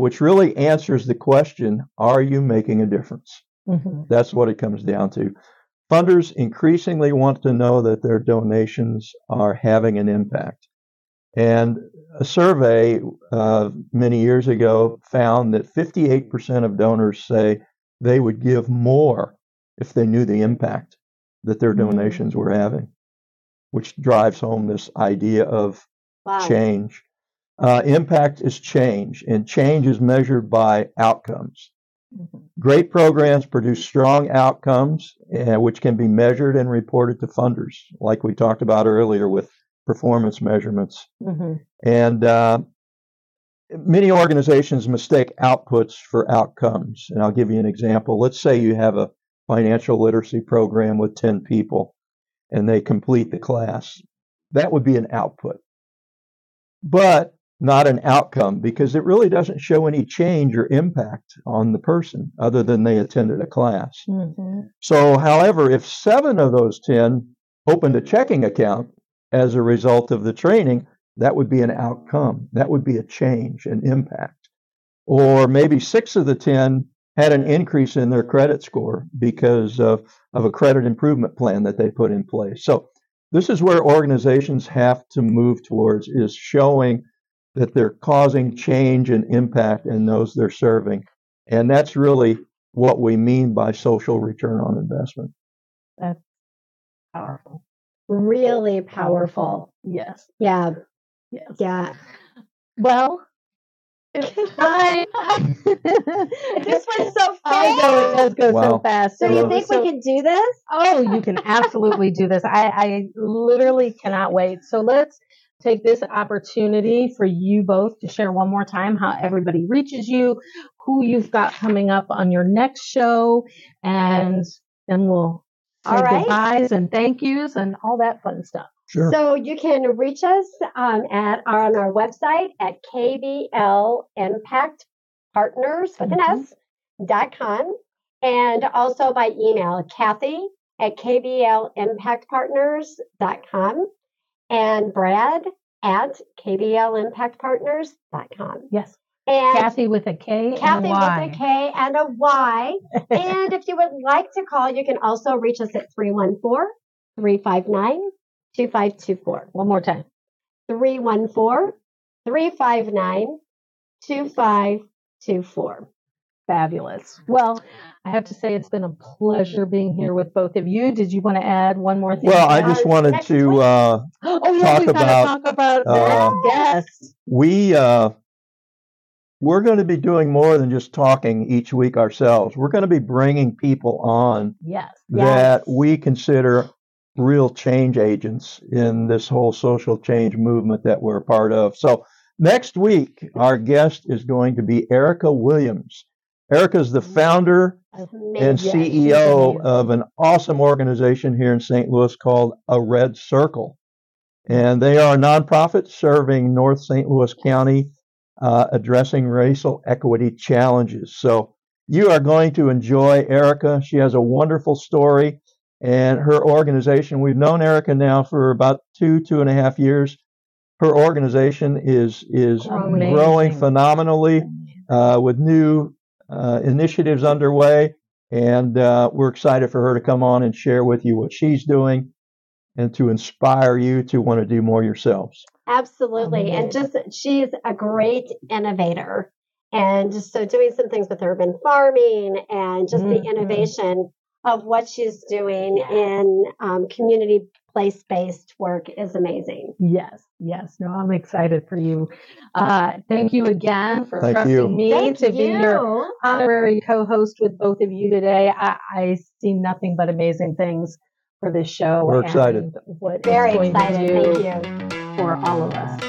which really answers the question, are you making a difference? Mm-hmm. That's what it comes down to. Funders increasingly want to know that their donations are having an impact. And a survey many years ago found that 58% of donors say they would give more if they knew the impact that their donations were having, which drives home this idea of change. Impact is change, and change is measured by outcomes. Mm-hmm. Great programs produce strong outcomes, which can be measured and reported to funders, like we talked about earlier with performance measurements. Mm-hmm. And Many organizations mistake outputs for outcomes. And I'll give you an example. Let's say you have a financial literacy program with 10 people and they complete the class. That would be an output, but not an outcome, because it really doesn't show any change or impact on the person other than they attended a class. Mm-hmm. So, however, if 7 of those 10 opened a checking account as a result of the training, that would be an outcome. That would be a change, an impact. Or maybe 6 of the 10 had an increase in their credit score because of a credit improvement plan that they put in place. So this is where organizations have to move towards, is showing that they're causing change and impact in those they're serving. And that's really what we mean by social return on investment. That's powerful. Really powerful. Yes. Yeah. Yes. Yeah. Well, this went so fast. I know, it does go so fast. So you think we can do this? Oh, you can absolutely do this. I literally cannot wait. So let's take this opportunity for you both to share one more time how everybody reaches you, who you've got coming up on your next show, and then we'll say goodbyes and thank yous and all that fun stuff. Sure. So you can reach us on our website at KBL Impact Partners with an S.com, and also by email, Kathy@KBLImpactPartners.com and Brad@KBLImpactPartners.com. Yes. And Kathy with a K and a Y. Kathy with a K and a Y. And if you would like to call, you can also reach us at 314-359-2524. One more time. 314-359-2524. Fabulous. Well, I have to say it's been a pleasure being here with both of you. Did you want to add one more thing? Well, I just wanted to talk about guests. We're going to be doing more than just talking each week ourselves. We're going to be bringing people on that we consider real change agents in this whole social change movement that we're a part of. So next week, our guest is going to be Erica Williams. Erica is the founder and CEO of an awesome organization here in St. Louis called A Red Circle. And they are a nonprofit serving North St. Louis County, addressing racial equity challenges. So you are going to enjoy Erica. She has a wonderful story. And her organization, we've known Erica now for about 2.5 years. Her organization is growing phenomenally with new initiatives underway. And we're excited for her to come on and share with you what she's doing and to inspire you to want to do more yourselves. Absolutely. And just, she's a great innovator. And just so doing some things with urban farming and just the innovation of what she's doing in community place-based work is amazing. Yes. No, I'm excited for you. Thank you again for trusting me to be your honorary co-host with both of you today. I see nothing but amazing things for this show. We're excited. Very excited. Thank you. For all of us.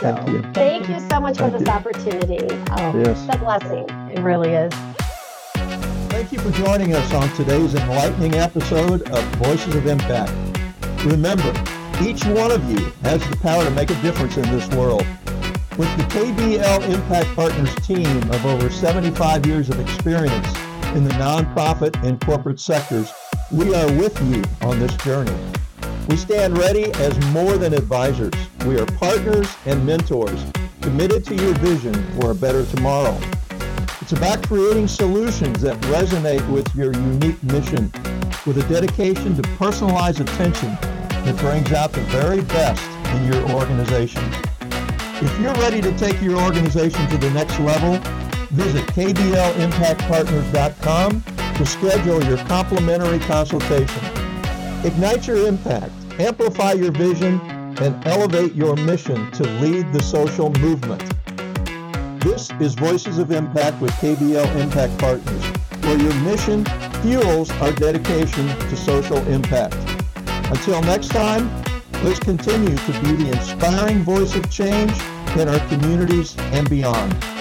So, thank you so much for this opportunity. It's a blessing. It really is. Thank you for joining us on today's enlightening episode of Voices of Impact. Remember, each one of you has the power to make a difference in this world. With the KBL Impact Partners team of over 75 years of experience in the nonprofit and corporate sectors, we are with you on this journey. We stand ready as more than advisors. We are partners and mentors committed to your vision for a better tomorrow. It's about creating solutions that resonate with your unique mission, with a dedication to personalized attention that brings out the very best in your organization. If you're ready to take your organization to the next level, visit kblimpactpartners.com to schedule your complimentary consultation. Ignite your impact, amplify your vision, and elevate your mission to lead the social movement. This is Voices of Impact with KBL Impact Partners, where your mission fuels our dedication to social impact. Until next time, let's continue to be the inspiring voice of change in our communities and beyond.